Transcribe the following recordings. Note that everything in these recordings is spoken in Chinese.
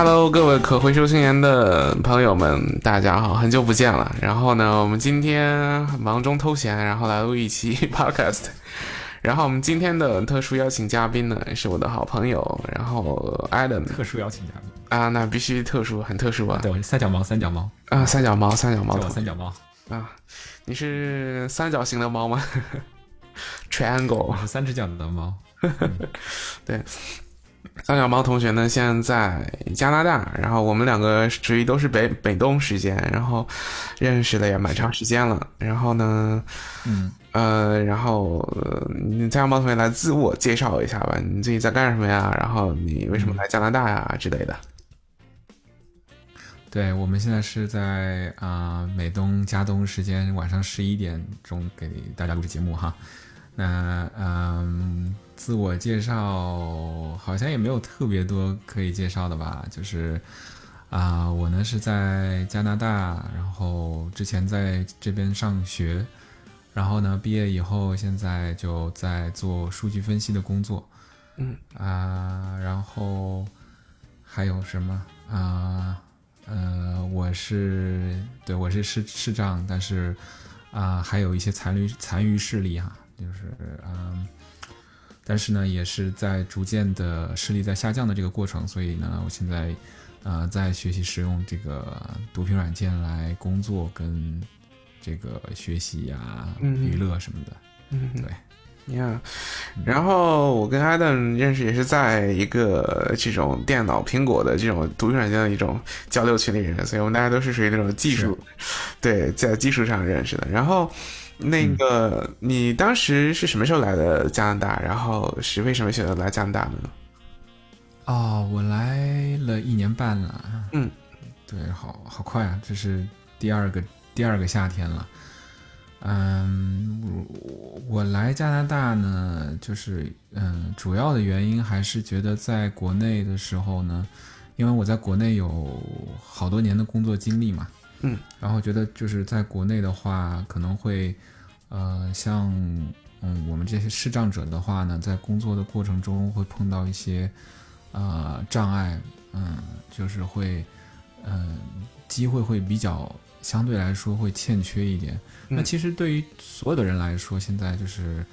Hello， 各位可回收信源的朋友们，大家好，很久不见了。然后呢，我们今天忙中偷闲，然后来录一期 podcast。然后我们今天的特殊邀请嘉宾呢，是我的好朋友，然后 Adam。特殊邀请嘉宾啊，那必须特殊，很特殊啊。对，我是三脚猫。啊，三脚猫。叫我三脚猫啊，你是三角形的猫吗？Triangle。我是三只脚的猫。对。三角猫同学呢现在在加拿大，然后我们两个属于都是北东时间，然后认识了也蛮长时间了。然后呢然后三角猫同学来自我介绍一下吧，你自己在干什么呀，然后你为什么来加拿大呀之类的。对，我们现在是在美东加东时间晚上11点给大家录制节目哈。那自我介绍好像也没有特别多可以介绍的吧，就是我呢是在加拿大，然后之前在这边上学，然后呢毕业以后现在就在做数据分析的工作。然后还有什么我是视障，但是还有一些残余视力哈，就是但是呢，也是在逐渐的视力在下降的这个过程，所以呢，我现在，在学习使用这个读屏软件来工作跟这个学习啊、娱乐什么的。嗯，对，呀、yeah. ，然后我跟 Adam 认识也是在一个这种电脑苹果的这种读屏软件的一种交流群里认识，所以我们大家都是属于那种技术，对，在技术上认识的。然后。那个、你当时是什么时候来的加拿大，然后是为什么选择来加拿大呢？哦，我来了1年半了。嗯，对，好快啊，这是第二个夏天了。我来加拿大呢，就是主要的原因还是觉得在国内的时候呢，因为我在国内有好多年的工作经历嘛。然后觉得就是在国内的话可能会像我们这些视障者的话呢，在工作的过程中会碰到一些障碍，就是会机会会比较相对来说会欠缺一点。那其实对于所有的人来说，现在就是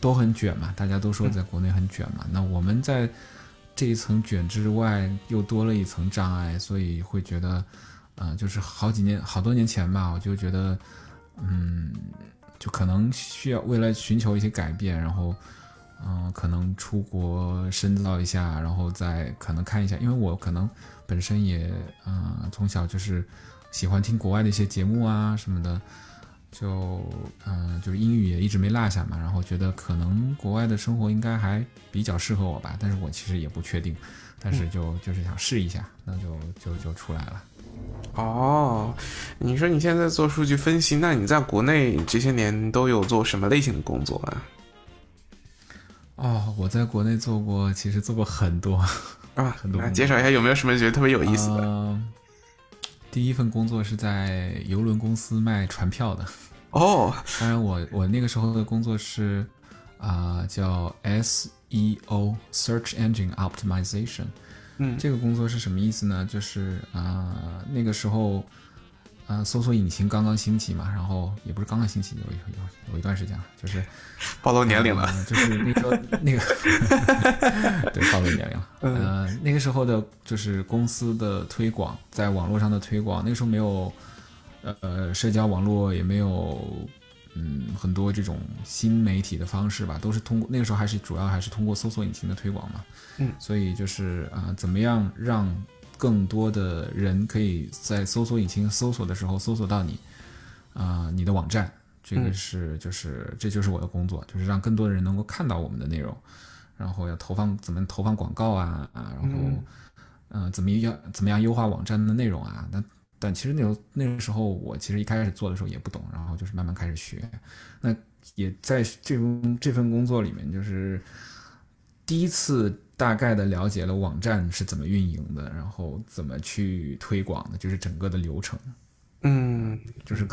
都很卷嘛，大家都说在国内很卷嘛，那我们在这一层卷之外又多了一层障碍，所以会觉得就是好多年前吧，我就觉得，就可能需要为了寻求一些改变，然后，可能出国深造一下，然后再可能看一下，因为我可能本身也，从小就是喜欢听国外的一些节目啊什么的，就，就是英语也一直没落下嘛，然后觉得可能国外的生活应该还比较适合我吧，但是我其实也不确定，但是就是想试一下，那就出来了。哦，你说你现在做数据分析，那你在国内这些年都有做什么类型的工作啊？哦，我在国内其实做过很多啊，很多。来介绍一下有没有什么觉得特别有意思的？第一份工作是在邮轮公司卖船票的。哦，当然我那个时候的工作是叫 SEO Search Engine Optimization。这个工作是什么意思呢？就是那个时候搜索引擎刚刚兴起嘛，然后也不是刚刚兴起，有一段时间了，就是暴露年龄了，就是那个时候对，暴露年龄了。那个时候的就是公司的推广，在网络上的推广，那个时候没有社交网络，也没有很多这种新媒体的方式吧，都是通过那个时候主要还是通过搜索引擎的推广嘛。所以就是怎么样让更多的人可以在搜索引擎搜索的时候搜索到你你的网站，这个是这就是我的工作，就是让更多的人能够看到我们的内容，然后要怎么投放广告啊，然后怎么样优化网站的内容啊。但其实那个时候我其实一开始做的时候也不懂，然后就是慢慢开始学。那也在这份工作里面，就是第一次大概的了解了网站是怎么运营的，然后怎么去推广的，就是整个的流程。就是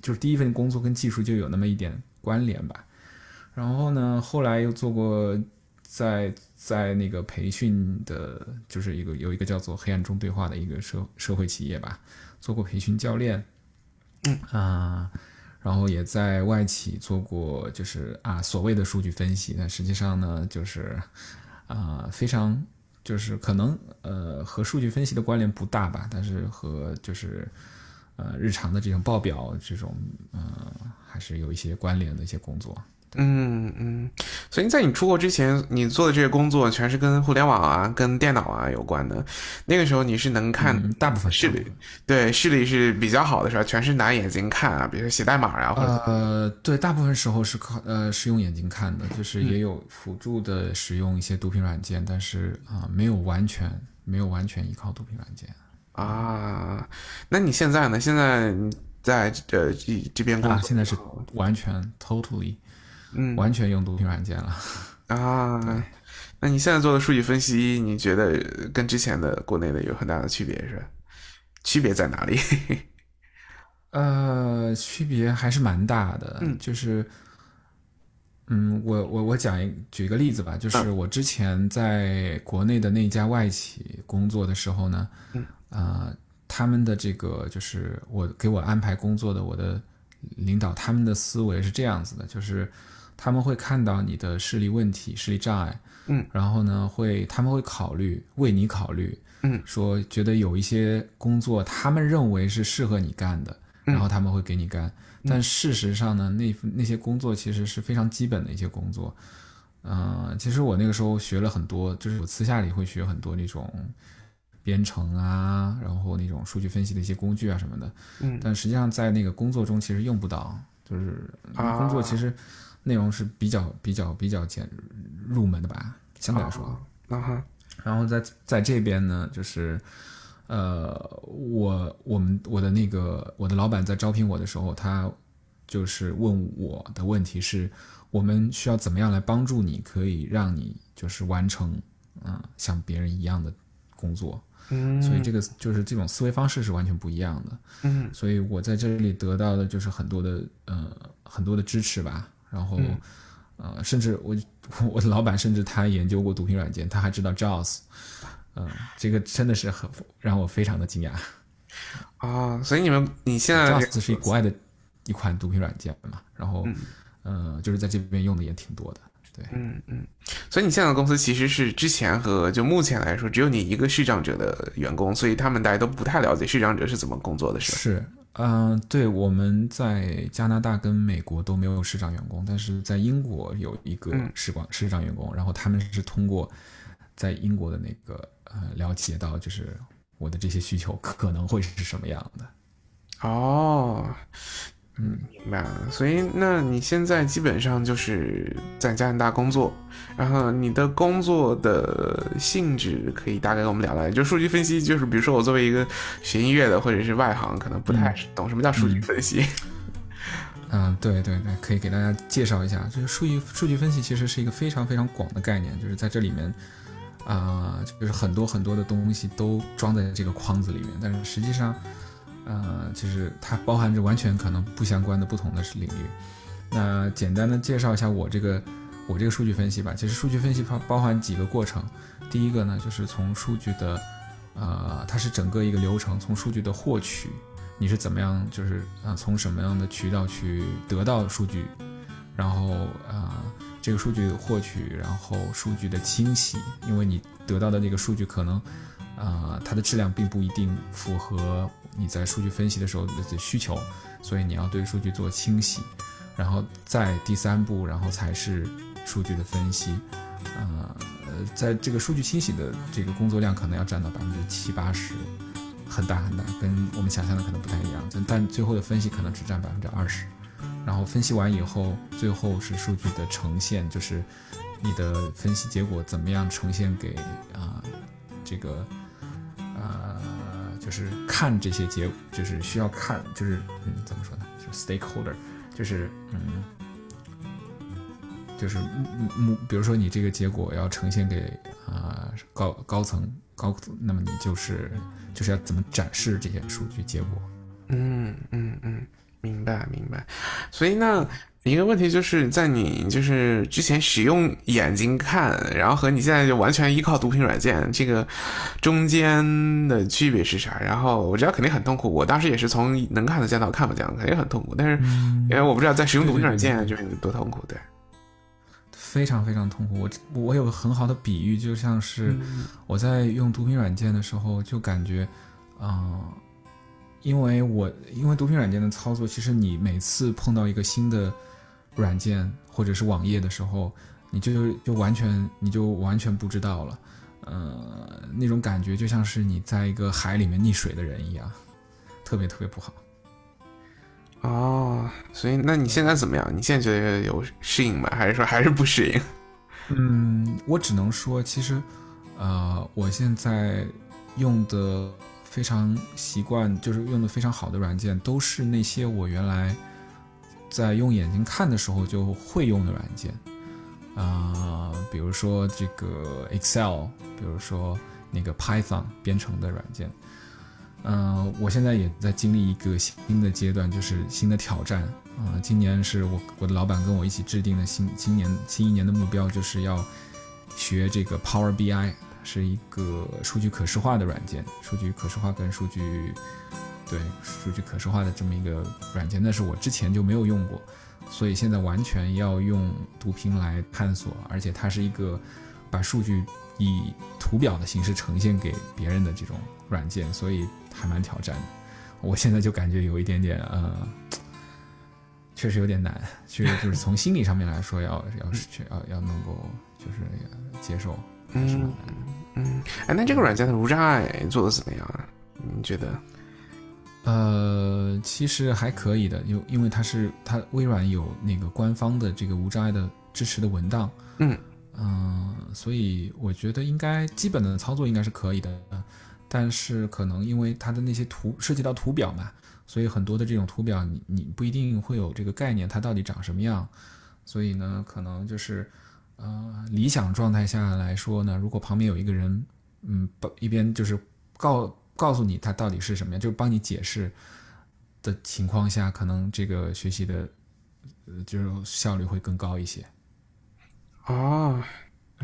就是第一份工作跟技术就有那么一点关联吧。然后呢，后来又做过在那个培训的，就是有一个叫做黑暗中对话的一个社会企业吧，做过培训教练，然后也在外企做过，就是所谓的数据分析，但实际上呢，就是非常就是可能和数据分析的关联不大吧，但是和就是日常的这种报表这种还是有一些关联的一些工作。所以在你出国之前，你做的这些工作全是跟互联网啊、跟电脑啊有关的。那个时候你是能看，大部分视力，对，视力是比较好的时候，全是拿眼睛看啊，比如说写代码啊，或者对，大部分时候是是用眼睛看的，就是也有辅助的使用一些读屏软件，但是没有完全依靠读屏软件啊。那你现在呢？现在在这边工作，现在是完全 totally。完全用读屏软件了那你现在做的数据分析，你觉得跟之前的国内的有很大的区别是吧？区别在哪里？区别还是蛮大的，就是我举一个例子吧，就是我之前在国内的那家外企工作的时候呢，他们的这个就是给我安排工作的我的领导，他们的思维是这样子的，就是他们会看到你的视力问题、视力障碍，然后呢，他们会为你考虑，说觉得有一些工作他们认为是适合你干的，然后他们会给你干，但事实上呢，那些工作其实是非常基本的一些工作，其实我那个时候学了很多，就是我私下里会学很多那种编程啊，然后那种数据分析的一些工具啊什么的，但实际上在那个工作中其实用不到，就是工作其实内容是比较入门的吧，相对来说。然后在这边呢，就是我的老板在招聘我的时候，他就是问我的问题是，我们需要怎么样来帮助你，可以让你就是完成像别人一样的工作。所以这个就是这种思维方式是完全不一样的，所以我在这里得到的就是很多的支持吧。然后，甚至我的老板甚至他研究过读屏软件，他还知道 Jaws，这个真的是让我非常的惊讶。所以你现在 Jaws 是国外的一款读屏软件嘛，然后就是在这边用的也挺多的。对，所以你现在的公司其实是之前和就目前来说，只有你一个视障者的员工，所以他们大家都不太了解视障者是怎么工作的，是吧？对，我们在加拿大跟美国都没有视障员工，但是在英国有一个视障员工，然后他们是通过在英国的那个了解到，就是我的这些需求可能会是什么样的。明白了。所以那你现在基本上就是在加拿大工作，然后你的工作的性质可以大概跟我们聊聊，就数据分析，就是比如说我作为一个学音乐的或者是外行，可能不太懂什么叫数据分析。对，可以给大家介绍一下，就是数据分析其实是一个非常非常广的概念，就是在这里面就是很多很多的东西都装在这个框子里面，但是实际上就是它包含着完全可能不相关的不同的领域。那简单的介绍一下我这个数据分析吧。其实数据分析包含几个过程。第一个呢，就是从数据的它是整个一个流程，从数据的获取，你是怎么样，就是从什么样的渠道去得到数据，然后这个数据获取，然后数据的清洗，因为你得到的那个数据可能它的质量并不一定符合你在数据分析的时候的需求，所以你要对数据做清洗，然后在第三步，然后才是数据的分析。在这个数据清洗的这个工作量可能要占到70-80%，很大很大，跟我们想象的可能不太一样。但最后的分析可能只占20%，然后分析完以后，最后是数据的呈现，就是你的分析结果怎么样呈现给这个。就是看这些结果，就是需要看，就是怎么说呢，就是 stakeholder， 就是就是比如说你这个结果要呈现给高层，那么你就是要怎么展示这些数据结果。明白。所以呢，一个问题就是在你就是之前使用眼睛看，然后和你现在就完全依靠读屏软件，这个中间的区别是啥？然后我知道肯定很痛苦，我当时也是从能看得见到看不见，肯定很痛苦。但是因为我不知道在使用读屏软件就是多痛苦，对，非常非常痛苦。我有个很好的比喻，就像是我在用读屏软件的时候，就感觉，因为读屏软件的操作，其实你每次碰到一个新的软件或者是网页的时候，你就完全不知道了，那种感觉就像是你在一个海里面溺水的人一样，特别特别不好。哦，所以那你现在怎么样？你现在觉得有适应吗？还是说还是不适应？我只能说，其实，我现在用的非常习惯，就是用的非常好的软件，都是那些我原来在用眼睛看的时候就会用的软件，比如说这个 Excel， 比如说那个 Python 编程的软件。我现在也在经历一个新的阶段，就是新的挑战。今年是我的老板跟我一起制定的新一年的目标，就是要学这个 Power BI， 是一个数据可视化的软件，数据可视化跟数据。对，数据可视化的这么一个软件，但是我之前就没有用过，所以现在完全要用读屏来探索，而且它是一个把数据以图表的形式呈现给别人的这种软件，所以还蛮挑战的。我现在就感觉有一点点确实有点难，就是从心理上面来说要能够就是接受还是蛮难的。那这个软件的无障碍做的怎么样啊？你觉得？其实还可以的，因为它微软有那个官方的这个无障碍的支持的文档，所以我觉得应该基本的操作应该是可以的，但是可能因为它的那些图涉及到图表嘛，所以很多的这种图表你不一定会有这个概念它到底长什么样，所以呢可能就是理想状态下来说呢，如果旁边有一个人一边就是告诉你它到底是什么样，就是帮你解释的情况下，可能这个学习的就是效率会更高一些。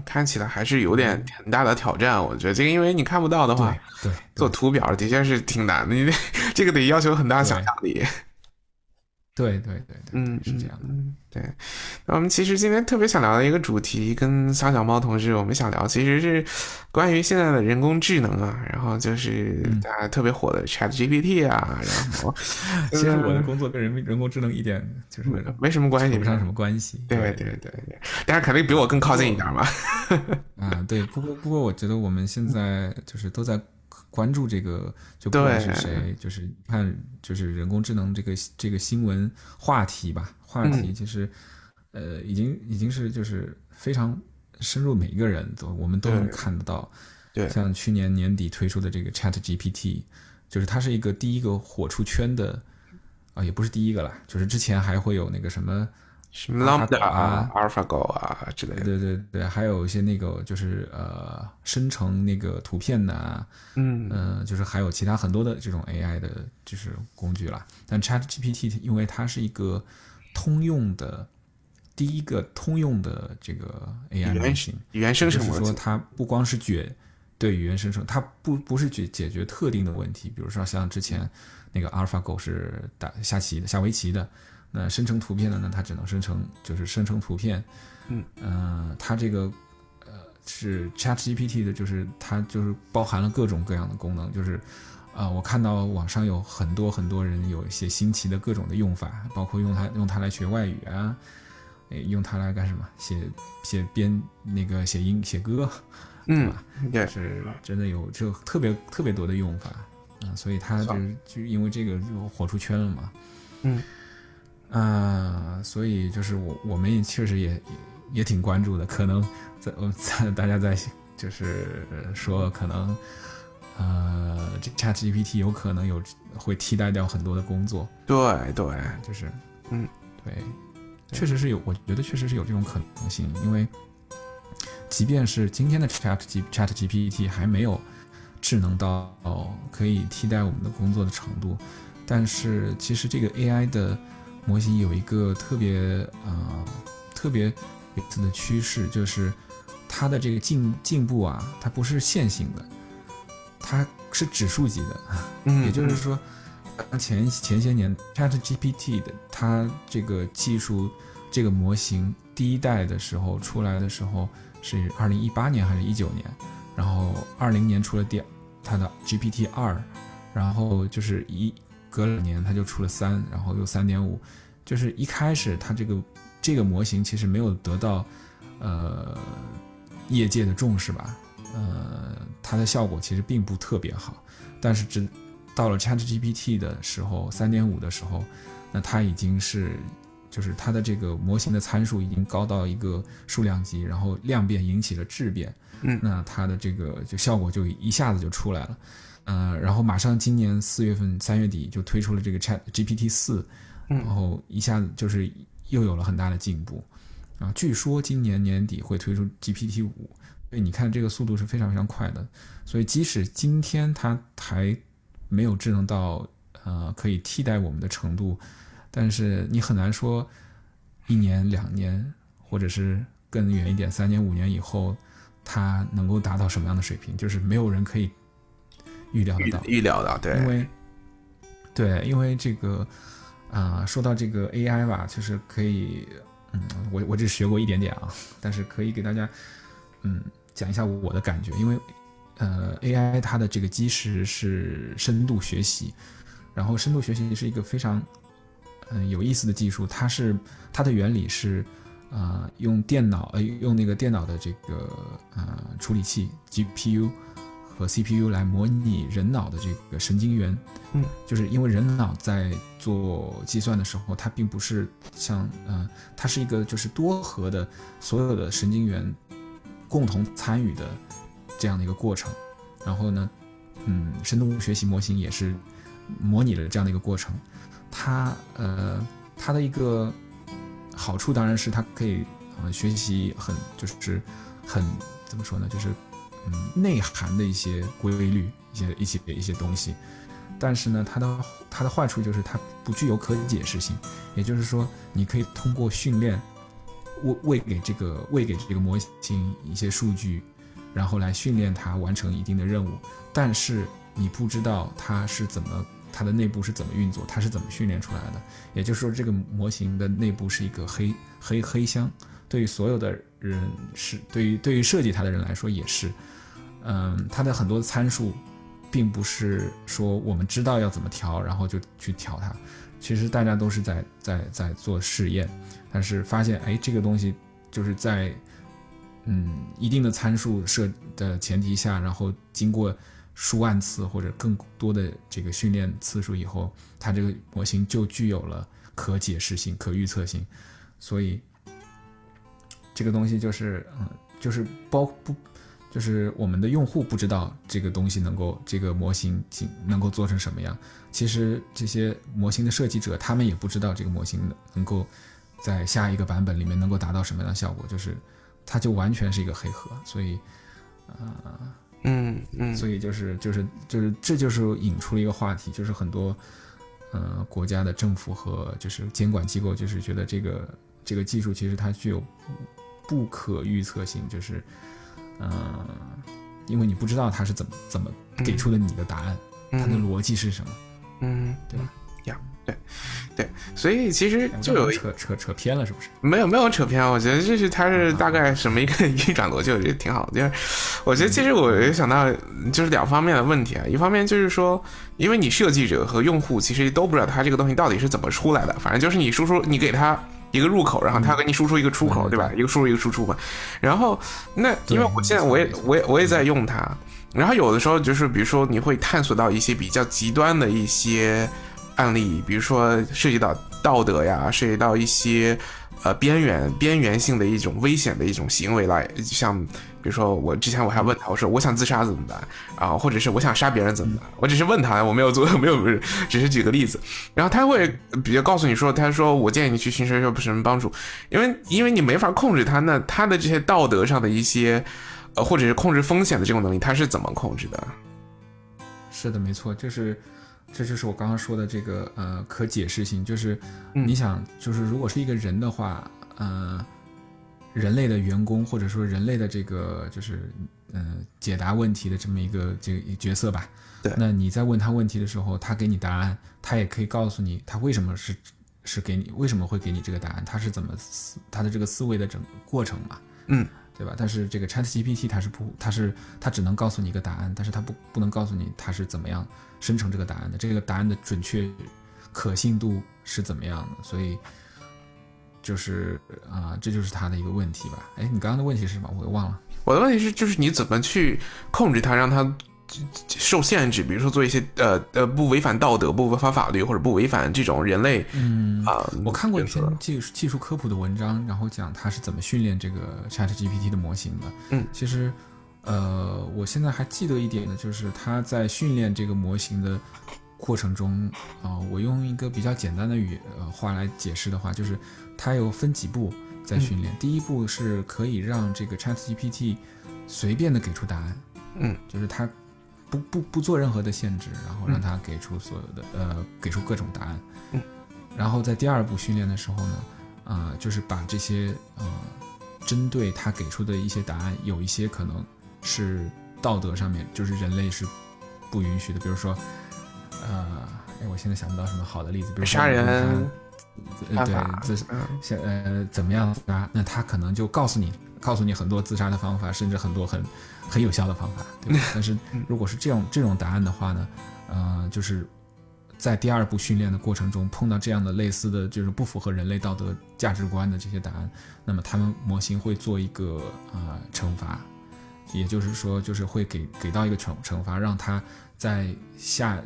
看起来还是有点很大的挑战，我觉得这个因为你看不到的话，对，做图表的确是挺难的，因为这个得要求很大想象力。对，是这样的。对，那我们其实今天特别想聊的一个主题，跟桑小猫同事我们想聊，其实是关于现在的人工智能啊，然后就是大家特别火的 ChatGPT 啊，然后其实我的工作跟人工智能一点就是没什么关系，扯不上什么关系。对，但是肯定比我更靠近一点嘛。对，不过我觉得我们现在就是都在关注这个，就不管是谁，就是看就是人工智能这个新闻话题吧，话题其实已经是就是非常深入每一个人，我们都能看得到。对，像去年年底推出的这个 ChatGPT， 就是它是一个第一个火出圈的也不是第一个啦，就是之前还会有那个什么 Lambda 啊 AlphaGo 啊之类的，对，还有一些那个就是生成那个图片的就是还有其他很多的这种 AI 的就是工具啦。但 ChatGPT 因为它是一个第一个通用的这个 AI 模型，语言生成模型，就是说它不光是语言生成，它不是解决特定的问题，比如说像之前那个 AlphaGo 是打下围棋的。那生成图片呢？它只能生成图片。它这个是 ChatGPT 的，就是它就是包含了各种各样的功能。就是我看到网上有很多很多人有一些新奇的各种的用法，包括用它来学外语啊，用它来干什么？写歌，对吧？就是真的有就特别特别多的用法所以它就因为这个就火出圈了嘛。所以就是我们也确实也挺关注的，可能大家在就是说可能这 ChatGPT 有可能会替代掉很多的工作。对，就是对，确实是有，我觉得确实是有这种可能性，因为即便是今天的 ChatGPT 还没有智能到可以替代我们的工作的程度，但是其实这个 AI 的模型有一个特别有趣的趋势，就是它的这个进步啊，它不是线性的，它是指数级的。也就是说，前些年 ChatGPT 的它这个技术这个模型第一代的时候出来的时候是2018年还是19年，然后20年出了它的 GPT-2， 然后就是隔两年它就出了3，然后又 3.5， 就是一开始它这个模型其实没有得到业界的重视吧，它的效果其实并不特别好，但是到了 ChatGPT 的时候 3.5 的时候，那它已经是就是它的这个模型的参数已经高到一个数量级，然后量变引起了质变，那它的这个就效果就一下子就出来了，然后马上今年3月底就推出了这个 ChatGPT 4，然后一下子就是又有了很大的进步，啊，据说今年年底会推出 GPT 5，所以你看这个速度是非常非常快的，所以即使今天它还没有智能到可以替代我们的程度，但是你很难说1年2年或者是更远一点3年5年以后它能够达到什么样的水平，就是没有人可以预料到。对，因为这个说到这个 AI 吧，就是可以我只学过一点点啊，但是可以给大家讲一下我的感觉，因为AI 它的这个基石是深度学习，然后深度学习是一个非常有意思的技术，它的原理是用那个电脑的这个处理器 GPU 和 CPU 来模拟人脑的这个神经元，就是因为人脑在做计算的时候，它并不是像它是一个就是多核的所有的神经元共同参与的这样的一个过程，然后呢，深度学习模型也是模拟了这样的一个过程。它的一个好处当然是它可以学习很怎么说呢，就是内涵的一些规律，一些东西。但是呢，它的坏处就是它不具有可解释性，也就是说，你可以通过训练喂给这个模型一些数据，然后来训练它完成一定的任务，但是你不知道它的内部是怎么运作，它是怎么训练出来的。也就是说，这个模型的内部是一个黑箱，对于所有的人是，对于设计它的人来说也是，它的很多参数并不是说我们知道要怎么调，然后就去调它。其实大家都是在做试验，但是发现这个东西就是在一定的参数的前提下，然后经过数万次或者更多的这个训练次数以后，它这个模型就具有了可解释性、可预测性。所以这个东西就是就是我们的用户不知道这个东西这个模型能够做成什么样。其实这些模型的设计者他们也不知道这个模型能够在下一个版本里面能够达到什么样的效果，就是它就完全是一个黑盒，所以，所以就是这就是引出了一个话题，就是很多国家的政府和就是监管机构就是觉得这个技术其实它具有不可预测性，就是因为你不知道它是怎么给出的你的答案，它的逻辑是什么，对吧？对，所以其实就有扯偏了，是不是？没有扯偏，我觉得这是它是大概什么一个运转逻辑，我觉得挺好的。就是我觉得其实我也想到就是两方面的问题啊，一方面就是说，因为你设计者和用户其实都不知道它这个东西到底是怎么出来的，反正就是你给它一个入口，然后它给你输出一个出口，对吧？一个输入一个输出嘛。然后那因为我现在我也在用它，然后有的时候就是比如说你会探索到一些比较极端的一些案例，比如说涉及到道德呀，涉及到一些边缘性的一种危险的一种行为来，像比如说我之前我还问他，我说我想自杀怎么办啊，或者是我想杀别人怎么办，我只是问他，我没有，只是举个例子。然后他会比较告诉你说，他说我建议你去寻求什么帮助，因为你没法控制他，那他的这些道德上的一些或者是控制风险的这种能力，他是怎么控制的？是的，没错，就是这就是我刚刚说的这个可解释性，就是你想就是如果是一个人的话，人类的员工或者说人类的这个就是解答问题的这么一个这个角色吧，对，那你在问他问题的时候，他给你答案，他也可以告诉你他为什么是给你为什么会给你这个答案，他是怎么他的这个思维的整个过程嘛，嗯，对吧？但是这个 ChatGPT 它只能告诉你一个答案，但是它不能告诉你它是怎么样生成这个答案的，这个答案的准确可信度是怎么样的，所以就是这就是它的一个问题吧。哎，你刚刚的问题是什么？我忘了。我的问题是就是你怎么去控制它，让它受限制，比如说做一些不违反道德、不违反法律或者不违反这种人类我看过一篇技术科普的文章，然后讲它是怎么训练这个 ChatGPT 的模型的。嗯，其实我现在还记得一点的就是它在训练这个模型的过程中我用一个比较简单的话来解释的话，就是它有分几步在训练。第一步是可以让这个 ChatGPT 随便的给出答案，嗯，就是它不做任何的限制，然后让他给出所有的给出各种答案。嗯，然后在第二步训练的时候呢，就是把这些针对他给出的一些答案，有一些可能是道德上面就是人类是不允许的，比如说我现在想不到什么好的例子，比如说杀人，对，怎么样杀？那他可能就告诉你很多自杀的方法，甚至很多很有效的方法，对吧？但是如果是这种答案的话呢，就是在第二步训练的过程中碰到这样的类似的就是不符合人类道德价值观的这些答案，那么他们模型会做一个惩罚，也就是说就是会给到一个惩罚，让他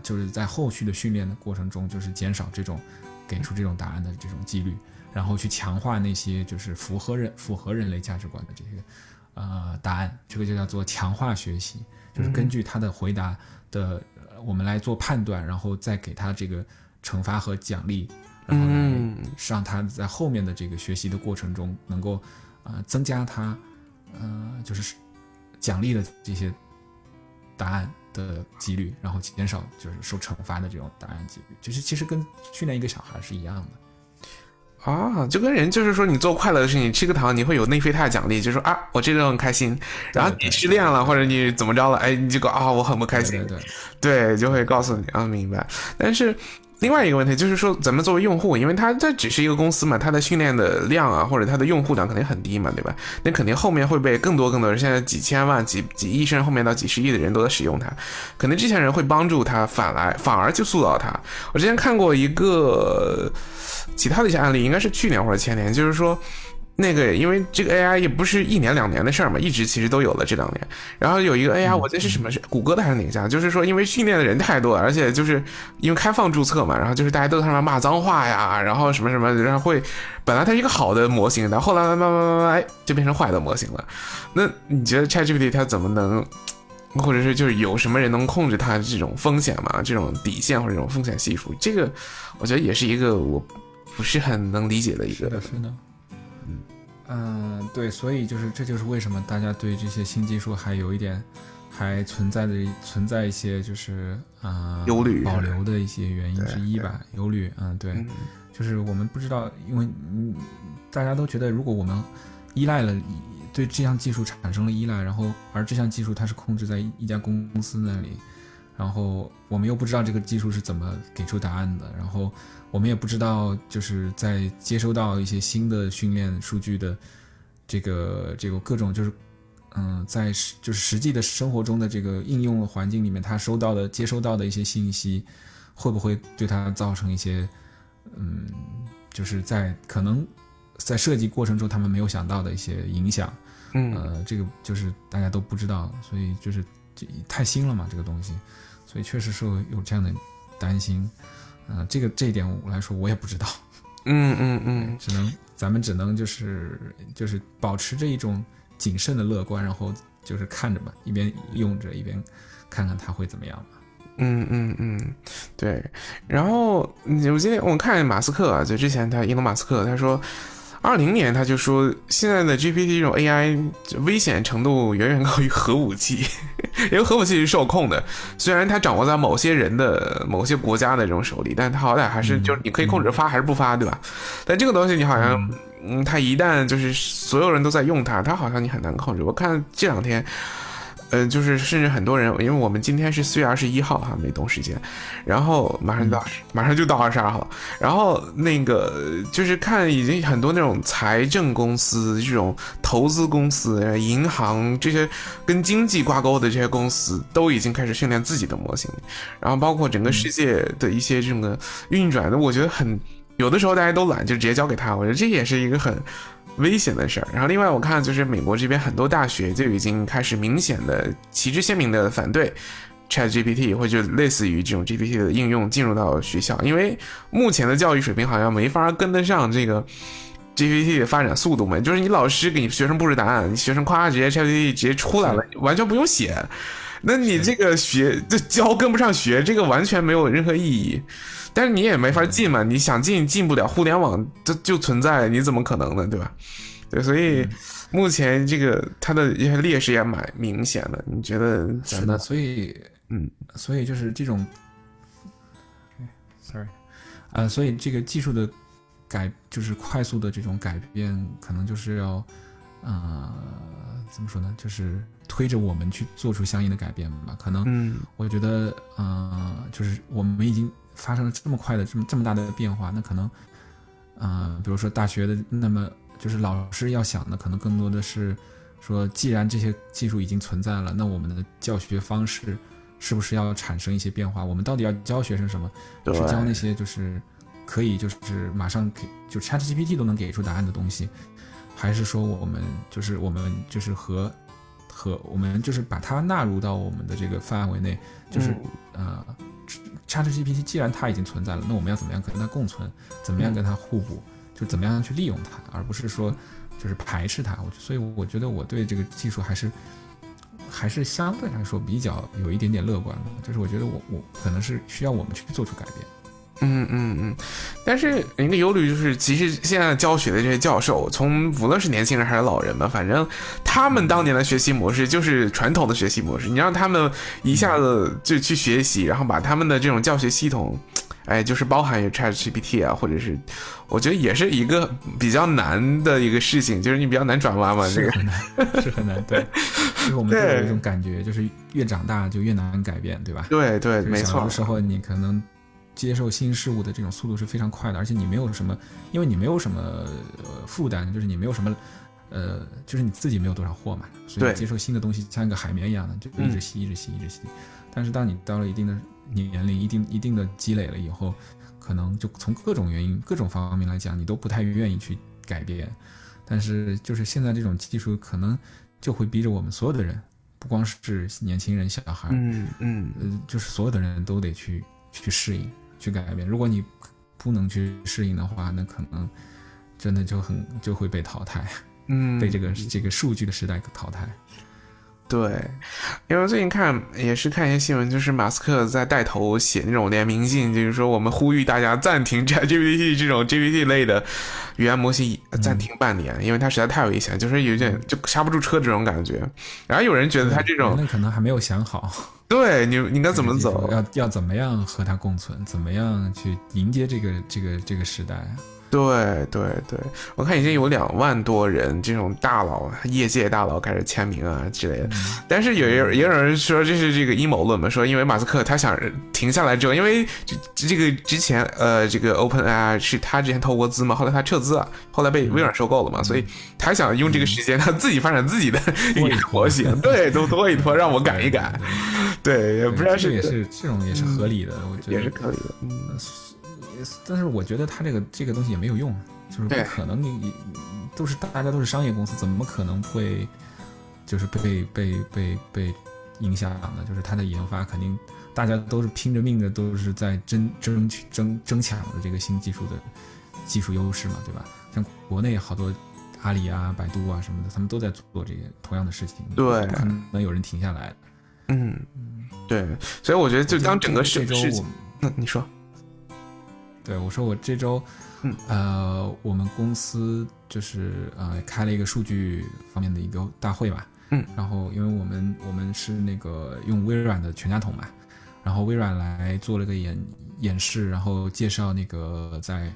就是在后续的训练的过程中就是减少这种给出这种答案的这种几率，然后去强化那些就是符合人类价值观的这些答案，这个就叫做强化学习，就是根据他的回答的我们来做判断，然后再给他这个惩罚和奖励，然后让他在后面的这个学习的过程中能够增加他就是奖励的这些答案的几率，然后减少就是受惩罚的这种答案几率，就是其实跟训练一个小孩是一样的。啊，就跟人就是说你做快乐的事情，你吃个糖你会有内啡肽奖励，就说啊我这顿很开心，然后你失恋了或者你怎么着了，哎你这个啊我很不开心， 对就会告诉你啊，明白。但是另外一个问题就是说咱们作为用户，因为它这只是一个公司嘛，它的训练的量啊或者它的用户量肯定很低嘛，对吧？那肯定后面会被更多人，现在几千万几亿甚至后面到几十亿的人都在使用它，可能这些人会帮助它反而去塑造它。我之前看过一个其他的一些案例，应该是去年或者前年，就是说那个因为这个 AI 也不是一年两年的事儿嘛，一直其实都有了这两年。然后有一个 AI 我这是什么是谷歌的还是哪家，就是说因为训练的人太多了，而且就是因为开放注册嘛，然后就是大家都在那骂脏话呀，然后什么什么，然后本来它是一个好的模型，但后来慢慢就变成坏的模型了。那你觉得 ChatGPT 它怎么能，或者是就是有什么人能控制它这种风险嘛，这种底线或者这种风险系数，这个我觉得也是一个我不是很能理解的一个。是的对，所以就是这就是为什么大家对这些新技术还存在一些就是忧虑保留的一些原因之一吧，忧虑。对，就是我们不知道，因为大家都觉得如果我们依赖了，对这项技术产生了依赖，然后而这项技术它是控制在一家公司那里，然后我们又不知道这个技术是怎么给出答案的，然后我们也不知道就是在接收到一些新的训练数据的这个各种就是在就是实际的生活中的这个应用环境里面，他接收到的一些信息会不会对他造成一些就是可能在设计过程中他们没有想到的一些影响。这个就是大家都不知道，所以就是太新了嘛这个东西，所以确实是有这样的担心。这一点我来说我也不知道。咱们只能就是保持着一种谨慎的乐观，然后就是看着吧，一边用着一边看看它会怎么样吧。对。然后我看马斯克啊，就之前伊隆马斯克他说2020年他就说现在的 GPT 这种 AI 危险程度远远高于核武器因为核武器是受控的，虽然它掌握在某些人的某些国家的这种手里，但它好歹还是就是你可以控制发还是不发，对吧？但这个东西你好像它一旦就是所有人都在用它，它好像你很难控制。我看这两天就是甚至很多人，因为我们今天是4月21号哈，美东时间，然后马上就到22号了，然后那个就是看已经很多那种财政公司、这种投资公司、银行这些跟经济挂钩的这些公司都已经开始训练自己的模型，然后包括整个世界的一些这种的运转的，我觉得很有的时候大家都懒就直接交给他，我觉得这也是一个很危险的事儿。然后另外我看就是美国这边很多大学就已经开始明显的旗帜鲜明的反对 ChatGPT 或者类似于这种 GPT 的应用进入到学校，因为目前的教育水平好像没法跟得上这个 GPT 的发展速度嘛，就是你老师给你学生布置答案，你学生夸直接 ChatGPT 直接出来了，完全不用写，那你这个学就教跟不上学，这个完全没有任何意义。但是你也没法进嘛，你想进不了，互联网就存在，你怎么可能呢，对吧？对，所以目前这个它的一些劣势也蛮明显的，你觉得？是的，所以就是这种 ，sorry， 所以这个技术的就是快速的这种改变，可能就是要，怎么说呢？就是推着我们去做出相应的改变吧。可能，我觉得，就是我们已经发生了这么快的这么大的变化，那可能比如说大学的，那么就是老师要想的可能更多的是说，既然这些技术已经存在了，那我们的教学方式是不是要产生一些变化，我们到底要教学生什么，是教那些就是可以就是马上就 ChatGPT 都能给出答案的东西，还是说我们就是和我们就是把它纳入到我们的这个范围内，就是ChatGPT 既然它已经存在了，那我们要怎么样跟它共存，怎么样跟它互补，就怎么样去利用它，而不是说就是排斥它。所以我觉得我对这个技术还是相对来说比较有一点点乐观的，就是我觉得我可能是需要我们去做出改变。但是一个忧虑就是，其实现在教学的这些教授，从无论是年轻人还是老人嘛，反正他们当年的学习模式就是传统的学习模式，你让他们一下子就去学习，然后把他们的这种教学系统，就是包含有 ChatGPT 啊，或者是我觉得也是一个比较难的一个事情，就是你比较难转弯嘛，这个是很难，对，就是我们都有一种感觉，就是越长大就越难改变，对吧？对对，没错。小的时候你可能接受新事物的这种速度是非常快的，而且你没有什么，因为你没有什么负担，就是你没有什么就是你自己没有多少货嘛，所以接受新的东西像一个海绵一样的就一直吸。但是当你到了一定的年龄，一定的积累了以后，可能就从各种原因、各种方面来讲，你都不太愿意去改变。但是就是现在这种技术，可能就会逼着我们所有的人，不光是年轻人、小孩，就是所有的人都得去适应。去改变，如果你不能去适应的话，那可能真的就会被淘汰，被这个数据的时代淘汰。对，因为最近也是看一些新闻，就是马斯克在带头写那种联名信，就是说我们呼吁大家暂停 ChatGPT 这种 GPT 类的语言模型暂停半年，因为它实在太危险，就是有点就刹不住车这种感觉。然后有人觉得他这种可能还没有想好，对你应该怎么走，要怎么样和它共存，怎么样去迎接这个时代。对，我看已经有2万多人这种大佬、业界大佬开始签名啊之类的，但是也有人说这是这个阴谋论嘛，说因为马斯克他想停下来之后，因为这个之前这个 OpenAI 是他之前投过资嘛，后来他撤资了，后来被微软收购了嘛，所以他想用这个时间他自己发展自己的模型，对，都拖一拖让我赶一赶，对，也不知道是这种也是合理的，我觉得也是可以的，但是我觉得他这个东西也没有用，就是不可能，你都是大家都是商业公司，怎么可能会就是被影响呢？就是他的研发肯定大家都是拼着命的，都是在争抢的这个新技术的技术优势嘛，对吧？像国内好多阿里啊、百度啊什么的，他们都在做这个同样的事情，对，可能有人停下来。对，所以我觉得就当整个事情，那你说。对，我说我这周，我们公司就是开了一个数据方面的一个大会吧，然后因为我们是那个用微软的全家桶嘛，然后微软来做了个演示，然后介绍那个在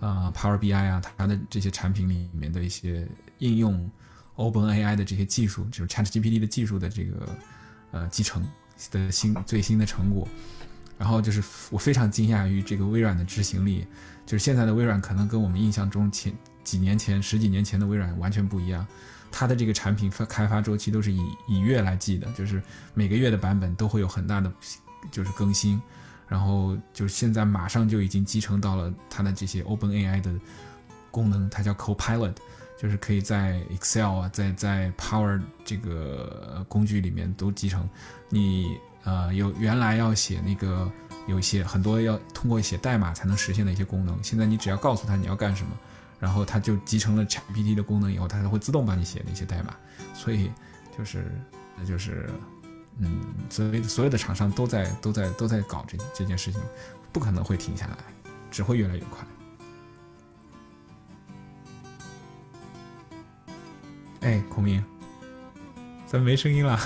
Power BI 啊它的这些产品里面的一些应用 OpenAI 的这些技术，就是 ChatGPT 的技术的这个集成的最新的成果。然后就是我非常惊讶于这个微软的执行力，就是现在的微软可能跟我们印象中十几年前的微软完全不一样，它的这个产品开发周期都是以月来计的，就是每个月的版本都会有很大的就是更新，然后就是现在马上就已经集成到了它的这些 OpenAI 的功能，它叫 Copilot， 就是可以在 Excel 啊在 Power 这个工具里面都集成。你原来要写那个有一些很多要通过写代码才能实现的一些功能，现在你只要告诉它你要干什么，然后它就集成了 ChatGPT 的功能以后，它会自动帮你写那些代码。所以所有的厂商都在搞这件事情，不可能会停下来，只会越来越快。哎，孔明，咱没声音了。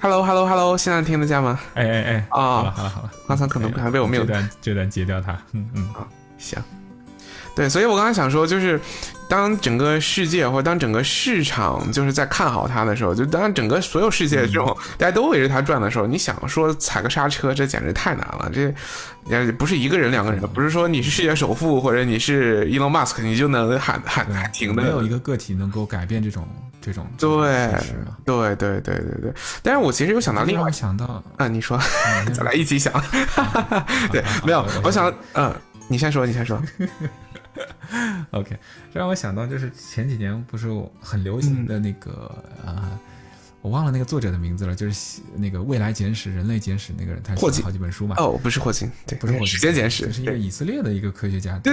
Hello， 现在听得见吗？哎，好了，刚才可能还被我没有这段截掉它。行。对，所以我刚才想说，就是当整个世界或者当整个市场就是在看好它的时候，就当整个所有世界这种大家都围着它转的时候，你想说踩个刹车，这简直太难了。这不是一个人两个人，不是说你是世界首富或者你是 Elon Musk 你就能喊停的，没有一个个体能够改变这种对。但是我其实有想到另外想到你说咱俩一起想对，没有，我想你先说OK， 这让我想到就是前几年不是很流行的那个我忘了那个作者的名字了，就是那个《未来简史》《人类简史》那个人，他写了好几本书嘛。哦，不是霍金，对，不是霍金，《时间简史》是一个以色列的一个科学家。对。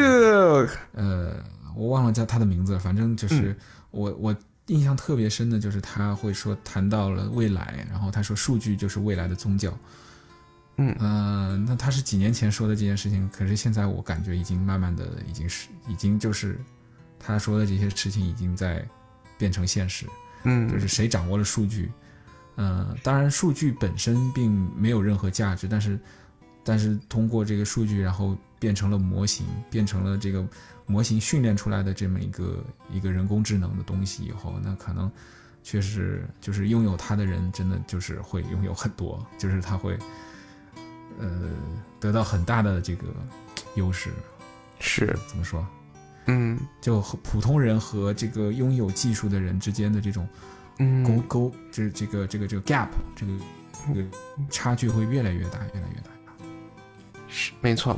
我忘了叫他的名字，反正就是我印象特别深的就是他会说谈到了未来，然后他说数据就是未来的宗教。那他是几年前说的这件事情，可是现在我感觉已经慢慢的已经就是他说的这些事情已经在变成现实。就是谁掌握了数据，当然数据本身并没有任何价值，但是通过这个数据，然后变成了模型，变成了这个模型训练出来的这么一个人工智能的东西以后，那可能确实就是拥有它的人真的就是会拥有很多，就是他会得到很大的这个优势。是怎么说？就普通人和这个拥有技术的人之间的这种勾，就是这个 gap， 这个差距会越来越大。是，没错。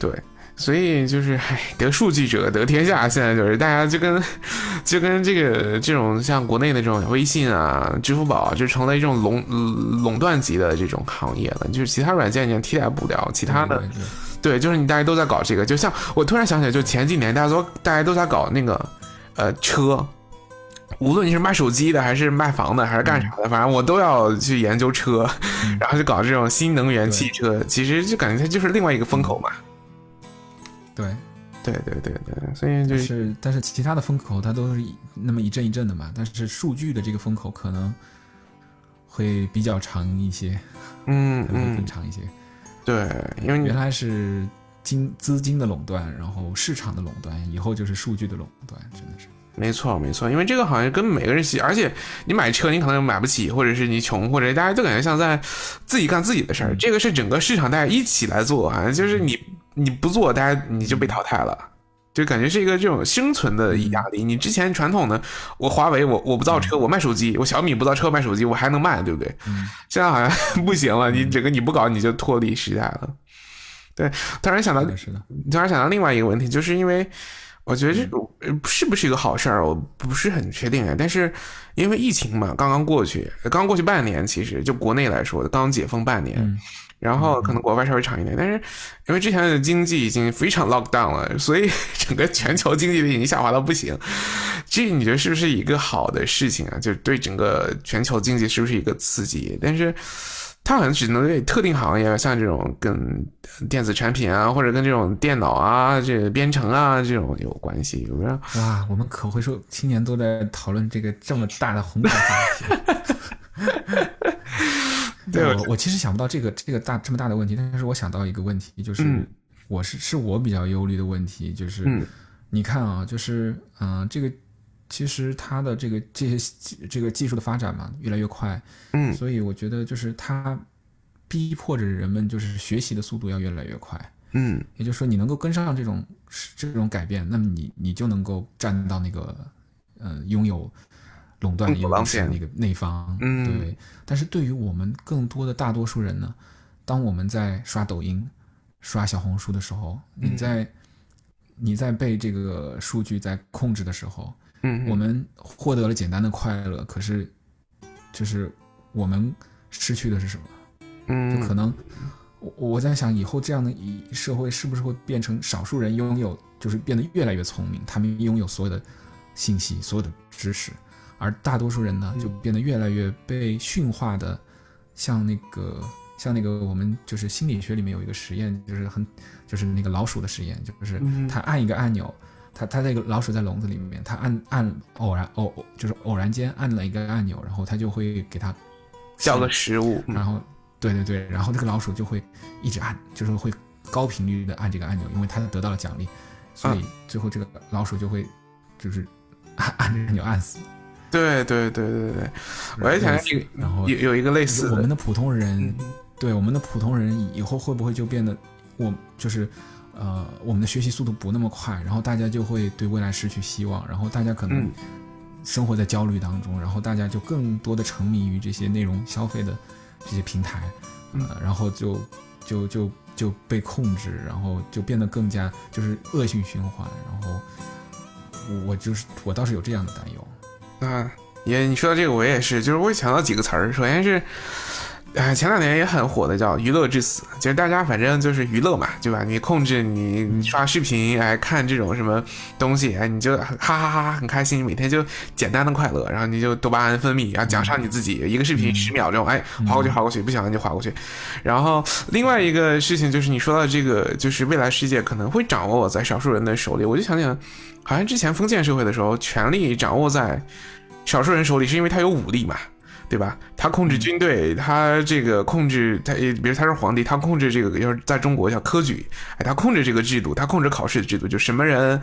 对，所以就是得数据者得天下，现在就是大家就跟这种像国内的这种微信啊、支付宝，就成了一种垄断级的这种行业了，就是其他软件已经替代不了其他的。对，就是你大家都在搞这个，就像我突然想起来，就前几年大家都在搞那个车，无论你是卖手机的还是卖房的还是干啥的，反正我都要去研究车，然后就搞这种新能源汽车，其实就感觉它就是另外一个风口嘛。对，所以就是，但是其他的风口它都是那么一阵一阵的嘛，但是数据的这个风口可能会比较长一些，可能会更长一些。对，因为原来是资金的垄断，然后市场的垄断，以后就是数据的垄断，真的是。没错，因为这个好像跟每个人喜，而且你买车你可能买不起，或者是你穷，或者大家都感觉像在自己干自己的事儿，这个是整个市场大家一起来做啊，就是你不做，大家你就被淘汰了，就感觉是一个这种生存的压力。你之前传统的，我华为我不造车，我卖手机；我小米不造车卖手机，我还能卖，对不对？现在好像不行了，你整个你不搞你就脱离时代了。对，突然想到另外一个问题，就是因为我觉得这是不是一个好事儿，我不是很确定。但是因为疫情嘛，刚过去半年，其实就国内来说，刚解封半年。然后可能国外稍微长一点，但是因为之前的经济已经非常 lockdown 了，所以整个全球经济已经下滑到不行。这你觉得是不是一个好的事情啊？就对整个全球经济是不是一个刺激？但是它很只能对特定行业，像这种跟电子产品啊，或者跟这种电脑啊、这编程啊这种有关系，有没有？哇，我们可回收青年都在讨论这个这么大的宏观话题。对，我其实想不到这个这么大的问题，但是我想到一个问题，就是、我比较忧虑的问题，就是、你看啊，就是这个其实它的这个技术的发展嘛，越来越快，所以我觉得就是它逼迫着人们就是学习的速度要越来越快，也就是说你能够跟上这种改变，那么你就能够站到那个拥有垄断的优势那个那方，对。但是对于我们更多的大多数人呢，当我们在刷抖音、刷小红书的时候，你在被这个数据在控制的时候，我们获得了简单的快乐，可是就是我们失去的是什么？就可能我在想，以后这样的社会是不是会变成少数人拥有，就是变得越来越聪明，他们拥有所有的信息、所有的知识。而大多数人呢，就变得越来越被驯化的，像那个我们就是心理学里面有一个实验，就是那个老鼠的实验，就是他按一个按钮，他那个老鼠在笼子里面，他偶然间按了一个按钮，然后他就会给他叫个食物，然后对，然后这个老鼠就会一直按，就是会高频率的按这个按钮，因为他得到了奖励，所以最后这个老鼠就会就是按这个按钮按死。对，我也想这个，然后有一个类似的，我们的普通人，对我们的普通人以后会不会就变得，我们的学习速度不那么快，然后大家就会对未来失去希望，然后大家可能生活在焦虑当中，然后大家就更多的沉迷于这些内容消费的这些平台，然后就被控制，然后就变得更加就是恶性循环，然后我倒是有这样的担忧。你说到这个我也是，就是我想到几个词儿，首先是前两年也很火的叫娱乐至死，就是大家反正就是娱乐嘛，对吧？你控制你刷视频看这种什么东西你就哈哈很开心，每天就简单的快乐，然后你就多巴胺分泌，然后奖赏你自己，一个视频10秒钟，划过去划过去，不想就划过去。然后另外一个事情就是你说到这个，就是未来世界可能会掌握在少数人的手里，我就想好像之前封建社会的时候，权力掌握在少数人手里是因为他有武力嘛，对吧？他控制军队，他这个控制他，比如他是皇帝，他控制这个，要是在中国叫科举，他控制这个制度，他控制考试的制度，就什么人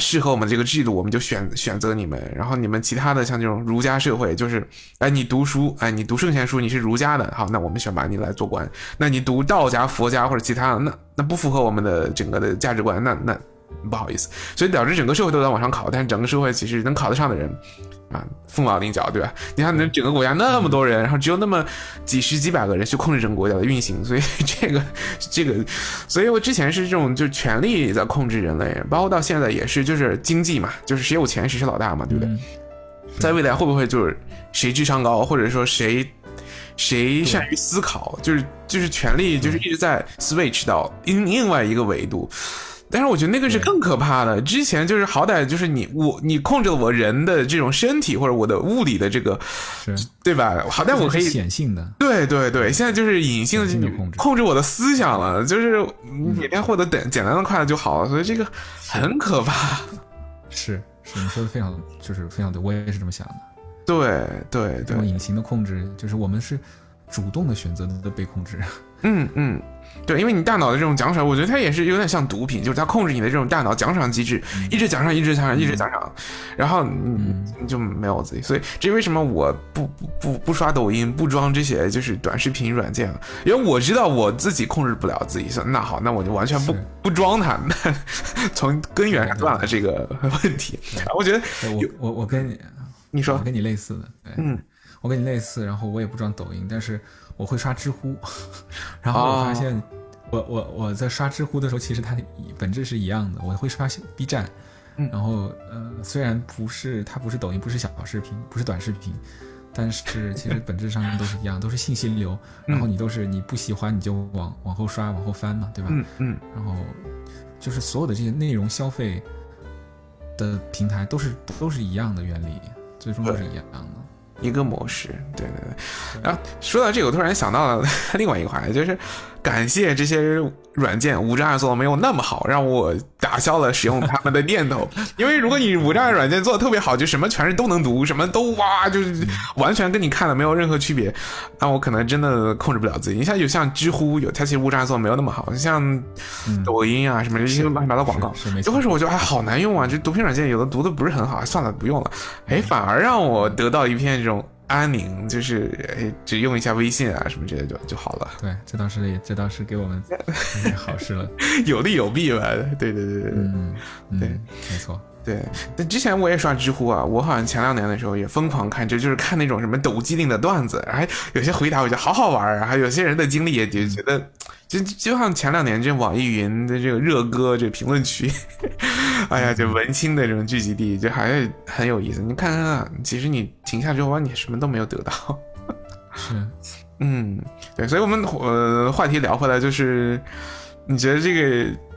适合我们这个制度，我们就选择你们。然后你们其他的像这种儒家社会，就是你读书，你读圣贤书，你是儒家的，好，那我们选拔你来做官。那你读道家、佛家或者其他，那不符合我们的整个的价值观，那不好意思，所以导致整个社会都在往上考，但是整个社会其实能考得上的人凤毛麟角，对吧？你看整个国家那么多人，然后只有那么几十几百个人去控制整个国家的运行，所以所以我之前是这种就权力在控制人类，包括到现在也是，就是经济嘛，就是谁有钱谁是老大嘛，对不对？在未来会不会就是谁智商高，或者说谁善于思考，就是权力就是一直在 switch 到另外一个维度。但是我觉得那个是更可怕的，之前就是好歹就是你控制了我人的这种身体或者我的物理的这个，对吧？好歹我可以显性的，对，现在就是隐性的控制我的思想了，就是每天获得简单的快乐就好了，所以这个很可怕。是，你说的非常就是非常对，我也是这么想的。对，这种隐形的控制就是我们是主动的选择的被控制。对，因为你大脑的这种奖赏，我觉得它也是有点像毒品，就是它控制你的这种大脑奖赏机制，一直奖赏，一直奖赏，一直奖赏，然后你就没有自己。所以这为什么我不刷抖音，不装这些就是短视频软件，因为我知道我自己控制不了自己。那好，那我就完全不装它，从根源上断了这个问题。我觉得我跟你说，我跟你类似的，我跟你类似，然后我也不装抖音，但是我会刷知乎，然后我发现我在刷知乎的时候，其实它本质是一样的。我会刷 B 站，然后虽然它不是抖音，不是小视频，不是短视频，但是其实本质上都是一样，都是信息流。然后你不喜欢你就往后刷，往后翻嘛，对吧？然后就是所有的这些内容消费的平台都是一样的原理，最终都是一样的。一个模式。对对对。然后说到这个，我突然想到了另外一个话题，就是感谢这些软件无障碍做的没有那么好，让我打消了使用他们的念头。因为如果你无障碍软件做的特别好，就什么全是都能读，什么都哇，就是完全跟你看的没有任何区别，那我可能真的控制不了自己。你像有像知乎，有它其实无障碍做的没有那么好，像抖音啊什么这些乱七八糟广告，就会说我觉得好难用啊，这读屏软件有的读的不是很好，算了不用了。反而让我得到一片这种安宁，就是只用一下微信啊什么之类的就好了。对，这倒是给我们好事了，有利有弊吧。对对对对、对，没错。对，但之前我也刷知乎啊，我好像前2年的时候也疯狂看，就是看那种什么抖机灵的段子，然后有些回答我觉得好好玩，然后有些人的经历也觉得就像前2年这网易云的这个热歌这评论区，哎呀，就文青的这种聚集地，就还是很有意思。你看看啊，其实你停下之后，你什么都没有得到。是，对，所以我们话题聊回来，就是你觉得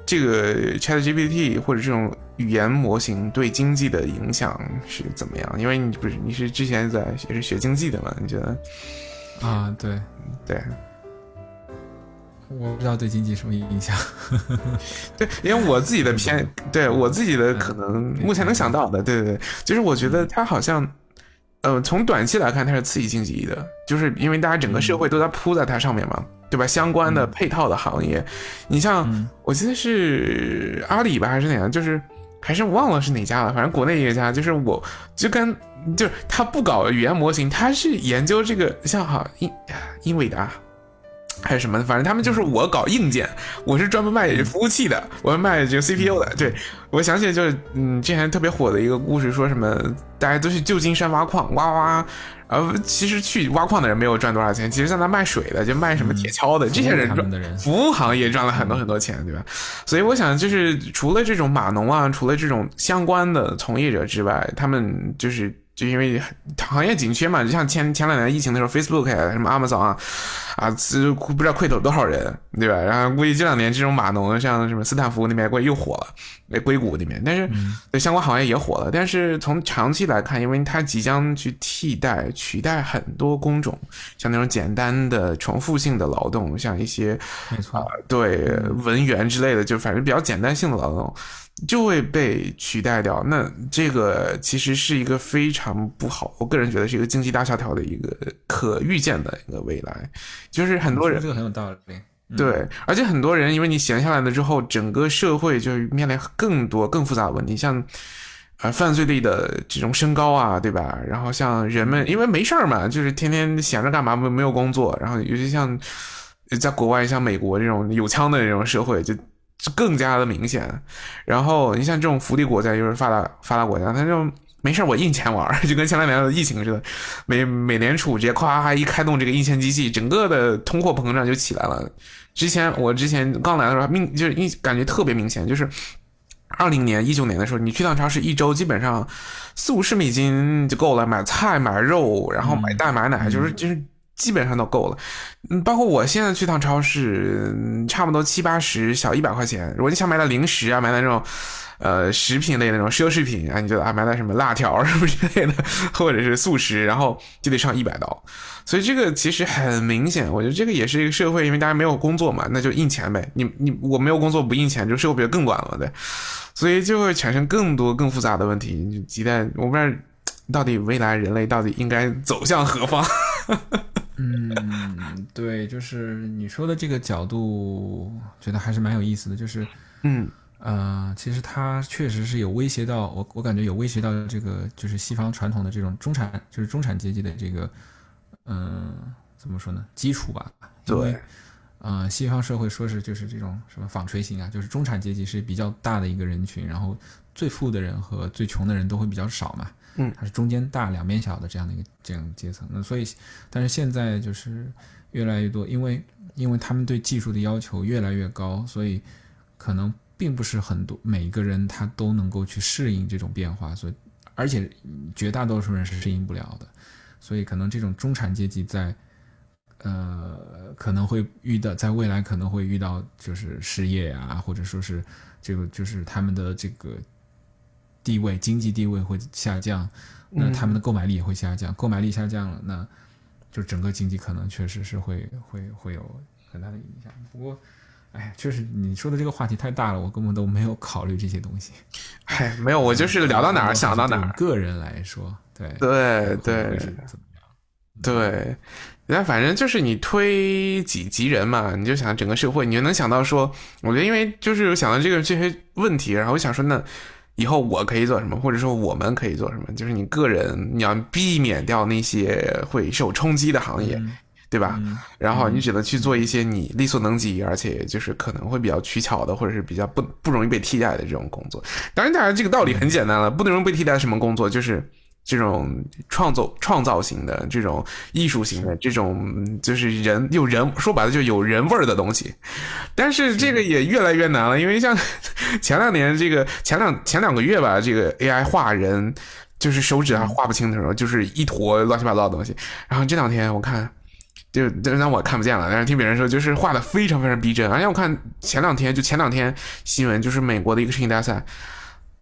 这个 ChatGPT 或者这种语言模型对经济的影响是怎么样？因为你是之前也是学经济的嘛？你觉得？啊，对对，我不知道对经济什么影响。对，因为我自己的对我自己的可能目前能想到的，对对对，就是我觉得它好像。从短期来看它是刺激经济的，就是因为大家整个社会都在扑在它上面嘛，对吧？相关的配套的行业，你像我记得是阿里吧，还是哪样，就是还是忘了是哪家了，反正国内一家，就是我就跟就是他不搞语言模型，他是研究这个像好英伟达还是什么，反正他们就是我搞硬件，我是专门卖服务器的，我是卖这个 CPU 的。对，我想起就是之前特别火的一个故事，说什么大家都去旧金山挖矿，挖挖，其实去挖矿的人没有赚多少钱，其实在那卖水的，就卖什么铁锹的，这些人服务行业赚了很多很多钱，对吧？所以我想就是除了这种码农啊，除了这种相关的从业者之外，他们就因为行业紧缺嘛，就像前2年疫情的时候 ，Facebook 啊，什么 Amazon 啊，不知道溃走多少人，对吧？然后估计这2年这种码农，像什么斯坦福那边估计又火了，硅谷那边，但是对相关行业也火了。但是从长期来看，因为它即将去取代很多工种，像那种简单的重复性的劳动，像一些对文员之类的，就反正比较简单性的劳动。就会被取代掉，那这个其实是一个非常不好，我个人觉得是一个经济大萧条的一个可预见的一个未来，就是很多人这个很有道理，对，而且很多人因为你闲下来了之后，整个社会就面临更多更复杂的问题，像犯罪率的这种升高啊，对吧？然后像人们因为没事儿嘛，就是天天闲着干嘛，没有工作，然后尤其像在国外像美国这种有枪的这种社会就更加的明显，然后你像这种福利国家，就是发达国家，他就没事我印钱玩，就跟前2年的疫情似的，美联储直接夸一开动这个印钱机器，整个的通货膨胀就起来了。我之前刚来的时候，就是感觉特别明显，就是2019年的时候，你去趟超市一周基本上40-50美金就够了，买菜买肉，然后买蛋买奶，就是。基本上都够了，包括我现在去趟超市，差不多70-80小100块钱。如果你想买点零食啊，买点那种食品类的那种奢侈品啊，你觉得啊买点什么辣条什么之类的，或者是素食，然后就得上100刀。所以这个其实很明显，我觉得这个也是一个社会，因为大家没有工作嘛，那就印钱呗。我没有工作不印钱，就社会不就更乱了对。所以就会产生更多更复杂的问题，你就期待我不知道到底未来人类到底应该走向何方。对，就是你说的这个角度觉得还是蛮有意思的，就是其实它确实是有威胁到我感觉有威胁到这个就是西方传统的这种中产阶级的这个怎么说呢，基础吧。对，西方社会说是就是这种什么纺锤型啊，就是中产阶级是比较大的一个人群，然后最富的人和最穷的人都会比较少嘛，它是中间大两边小的这样的一个这样的阶层。那所以但是现在就是越来越多，因为他们对技术的要求越来越高，所以可能并不是很多每一个人他都能够去适应这种变化，所以而且绝大多数人是适应不了的，所以可能这种中产阶级在可能会遇到，在未来可能会遇到就是失业啊，或者说是这个就是他们的这个地位、经济地位会下降，那他们的购买力也会下降，购买力下降了，那就整个经济可能确实是会有很大的影响。不过哎，确实你说的这个话题太大了，我根本都没有考虑这些东西。哎，没有，我就是聊到哪儿想到哪儿。个人来说，对对对，怎么样？对，那反正就是你推己及人嘛，你就想整个社会，你就能想到说，我觉得因为就是想到这些问题，然后我想说，那以后我可以做什么，或者说我们可以做什么？就是你个人，你要避免掉那些会受冲击的行业。嗯，对吧？然后你只能去做一些你力所能及，而且就是可能会比较取巧的，或者是比较不容易被替代的这种工作。当然这个道理很简单了，不能被替代什么工作，就是这种创造型的，这种艺术型的，这种就是有人说白了就有人味儿的东西。但是这个也越来越难了，因为像前两个月吧，这个 AI 画人就是手指还画不清的时候，就是一坨乱七八糟的东西。然后这两天我看就让我看不见了，但是听别人说就是画的非常非常逼真。而且我看前两天新闻，就是美国的一个摄影大赛，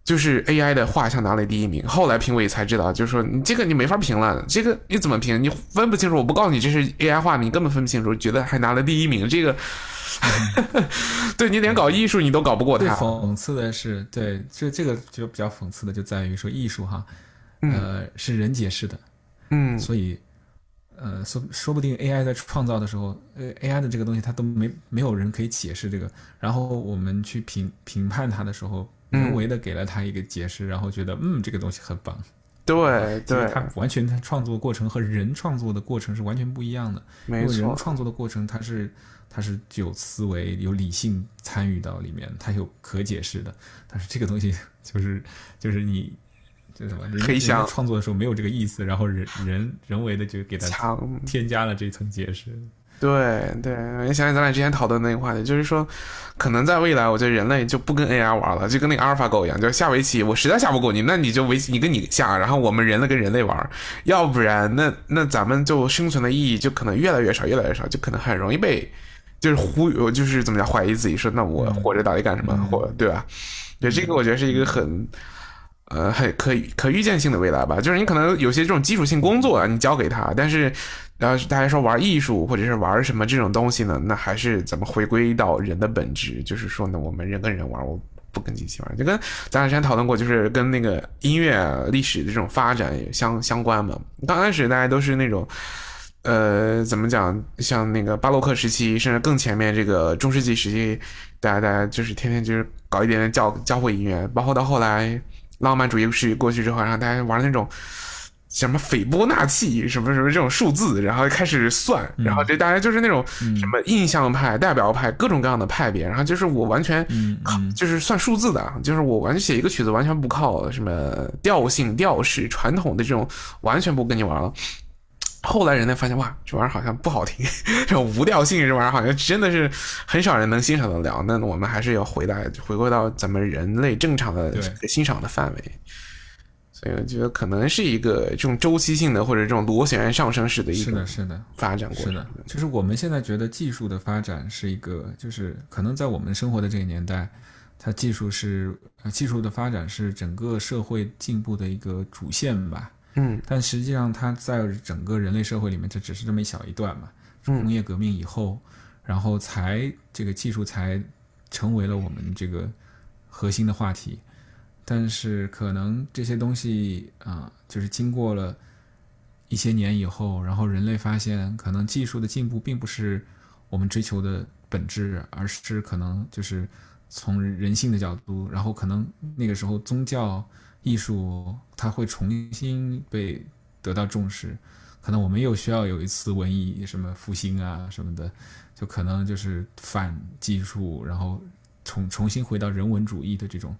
就是 AI 的画像拿了第1名，后来评委才知道，就是说你这个你没法评了，这个你怎么评？你分不清楚，我不告诉你这是 AI 画，你根本分不清楚，觉得还拿了第1名，这个对你连搞艺术你都搞不过他。讽刺的是，对，这个就比较讽刺的就在于说艺术哈，是人解释的，所以。说不定 AI 在创造的时候AI 的这个东西它都没有人可以解释这个，然后我们去评判它的时候，人为的给了它一个解释，然后觉得这个东西很棒。对对，它完全它创作过程和人创作的过程是完全不一样的。没错，因为人创作的过程它是具有思维、有理性参与到里面，它有可解释的，但是这个东西就是你。这什么？黑箱创作的时候没有这个意思，然后人为的就给他添加了这层解释。对对，你想想咱俩之前讨论的那个话题，就是说，可能在未来，我觉得人类就不跟 AI 玩了，就跟那个 AlphaGo 一样，就是下围棋，我实在下不过你，那你就围棋，你跟你下，然后我们人类跟人类玩，要不然那咱们就生存的意义就可能越来越少，越来越少，就可能很容易被就是就是怎么讲怀疑自己，说那我活着到底干什么？对吧？对，这个我觉得是一个很。很可预见性的未来吧，就是你可能有些这种基础性工作你交给他，但是要是大家说玩艺术或者是玩什么这种东西呢，那还是怎么回归到人的本质，就是说呢，我们人跟人玩，我不跟机器玩，就跟咱俩之前讨论过，就是跟那个音乐历史的这种发展相关嘛。刚开始大家都是那种怎么讲，像那个巴洛克时期，甚至更前面这个中世纪时期，大家就是天天就是搞一点点教会音乐，包括到后来。浪漫主义是过去之后，然后大家玩那种什么斐波那契什么什么这种数字，然后开始算，然后就大家就是那种什么印象派、代表派各种各样的派别，然后就是我完全就是算数字的，就是我完全写一个曲子完全不靠什么调性、调式、传统的这种，完全不跟你玩了。后来人家发现，哇，这玩意儿好像不好听，这种无调性这玩意儿好像真的是很少人能欣赏得了。那我们还是要回归到咱们人类正常的欣赏的范围。所以我觉得可能是一个这种周期性的或者这种螺旋上升式的一个发展过程。是的，就是我们现在觉得技术的发展是一个，就是可能在我们生活的这个年代，它技术的发展是整个社会进步的一个主线吧。但实际上它在整个人类社会里面，这只是这么一小一段嘛。工业革命以后，然后这个技术才成为了我们这个核心的话题。但是可能这些东西就是经过了一些年以后，然后人类发现，可能技术的进步并不是我们追求的本质，而是可能就是从人性的角度，然后可能那个时候宗教。艺术它会重新被得到重视，可能我们又需要有一次文艺什么复兴啊什么的，就可能就是反技术，然后重新回到人文主义的这种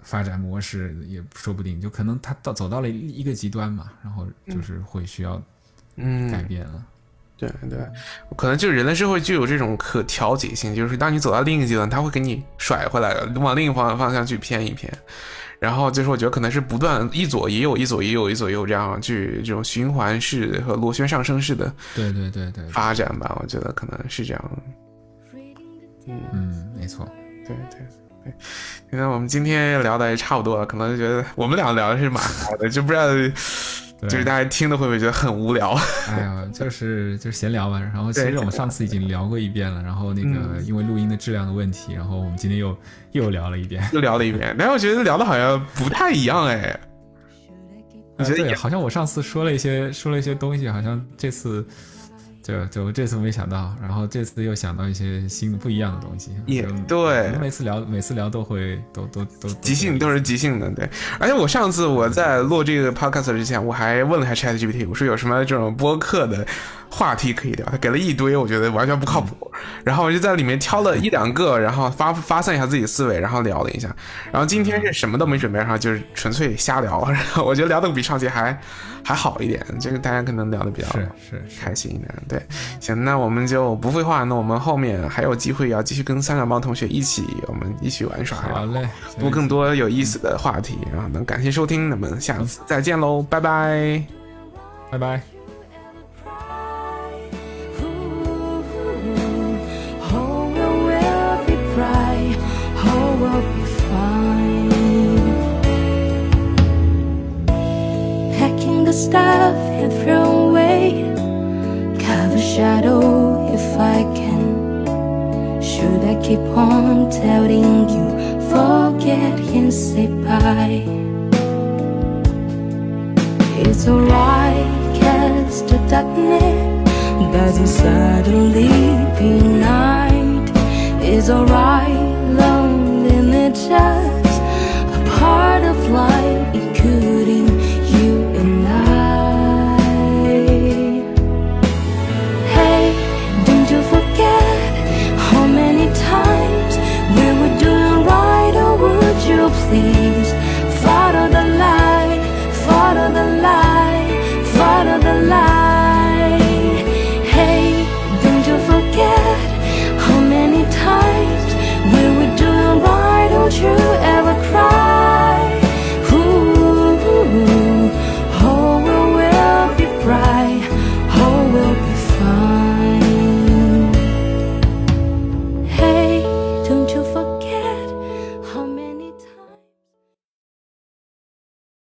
发展模式也说不定，就可能它走到了一个极端嘛，然后就是会需要改变了。对对，可能就是人类社会具有这种可调节性，就是当你走到另一个极端，它会给你甩回来，往另一方向去偏一偏。然后就是我觉得可能是不断一左一右一左一右一左一右这样去这种循环式和螺旋上升式的对发展吧，我觉得可能是这样。没错，对对。你看我们今天聊的也差不多了，可能觉得我们俩聊的是蛮好的，就不知道就是大家听的会不会觉得很无聊。哎呀，就是闲聊吧。然后其实我们上次已经聊过一遍了，然后那个因为录音的质量的问题，然后我们今天又聊了一遍，但是我觉得聊的好像不太一样。哎，我觉得好像我上次说了一些东西，好像这次就这次没想到，然后这次又想到一些新的不一样的东西。也对，每次聊都即兴的，对。而且我上次我在录这个 podcast 之前，我还问了一下 ChatGPT， 我说有什么这种播客的话题可以聊，他给了一堆，我觉得完全不靠谱。然后我就在里面挑了一两个，然后发散一下自己思维，然后聊了一下。然后今天是什么都没准备，然后就是纯粹瞎聊，然后我觉得聊的比上期还好一点，这个大家可能聊的比较开心一点。对，行，那我们就不废话，那我们后面还有机会要继续跟三两帮同学我们一起玩耍，好嘞，多更多有意思的话题，然后能感谢收听，那么下次再见喽，拜拜，拜拜。Shadow, if I can, should I keep on telling you, forget and say bye? It's alright, cause the darkness doesn't suddenly be night. It's alright.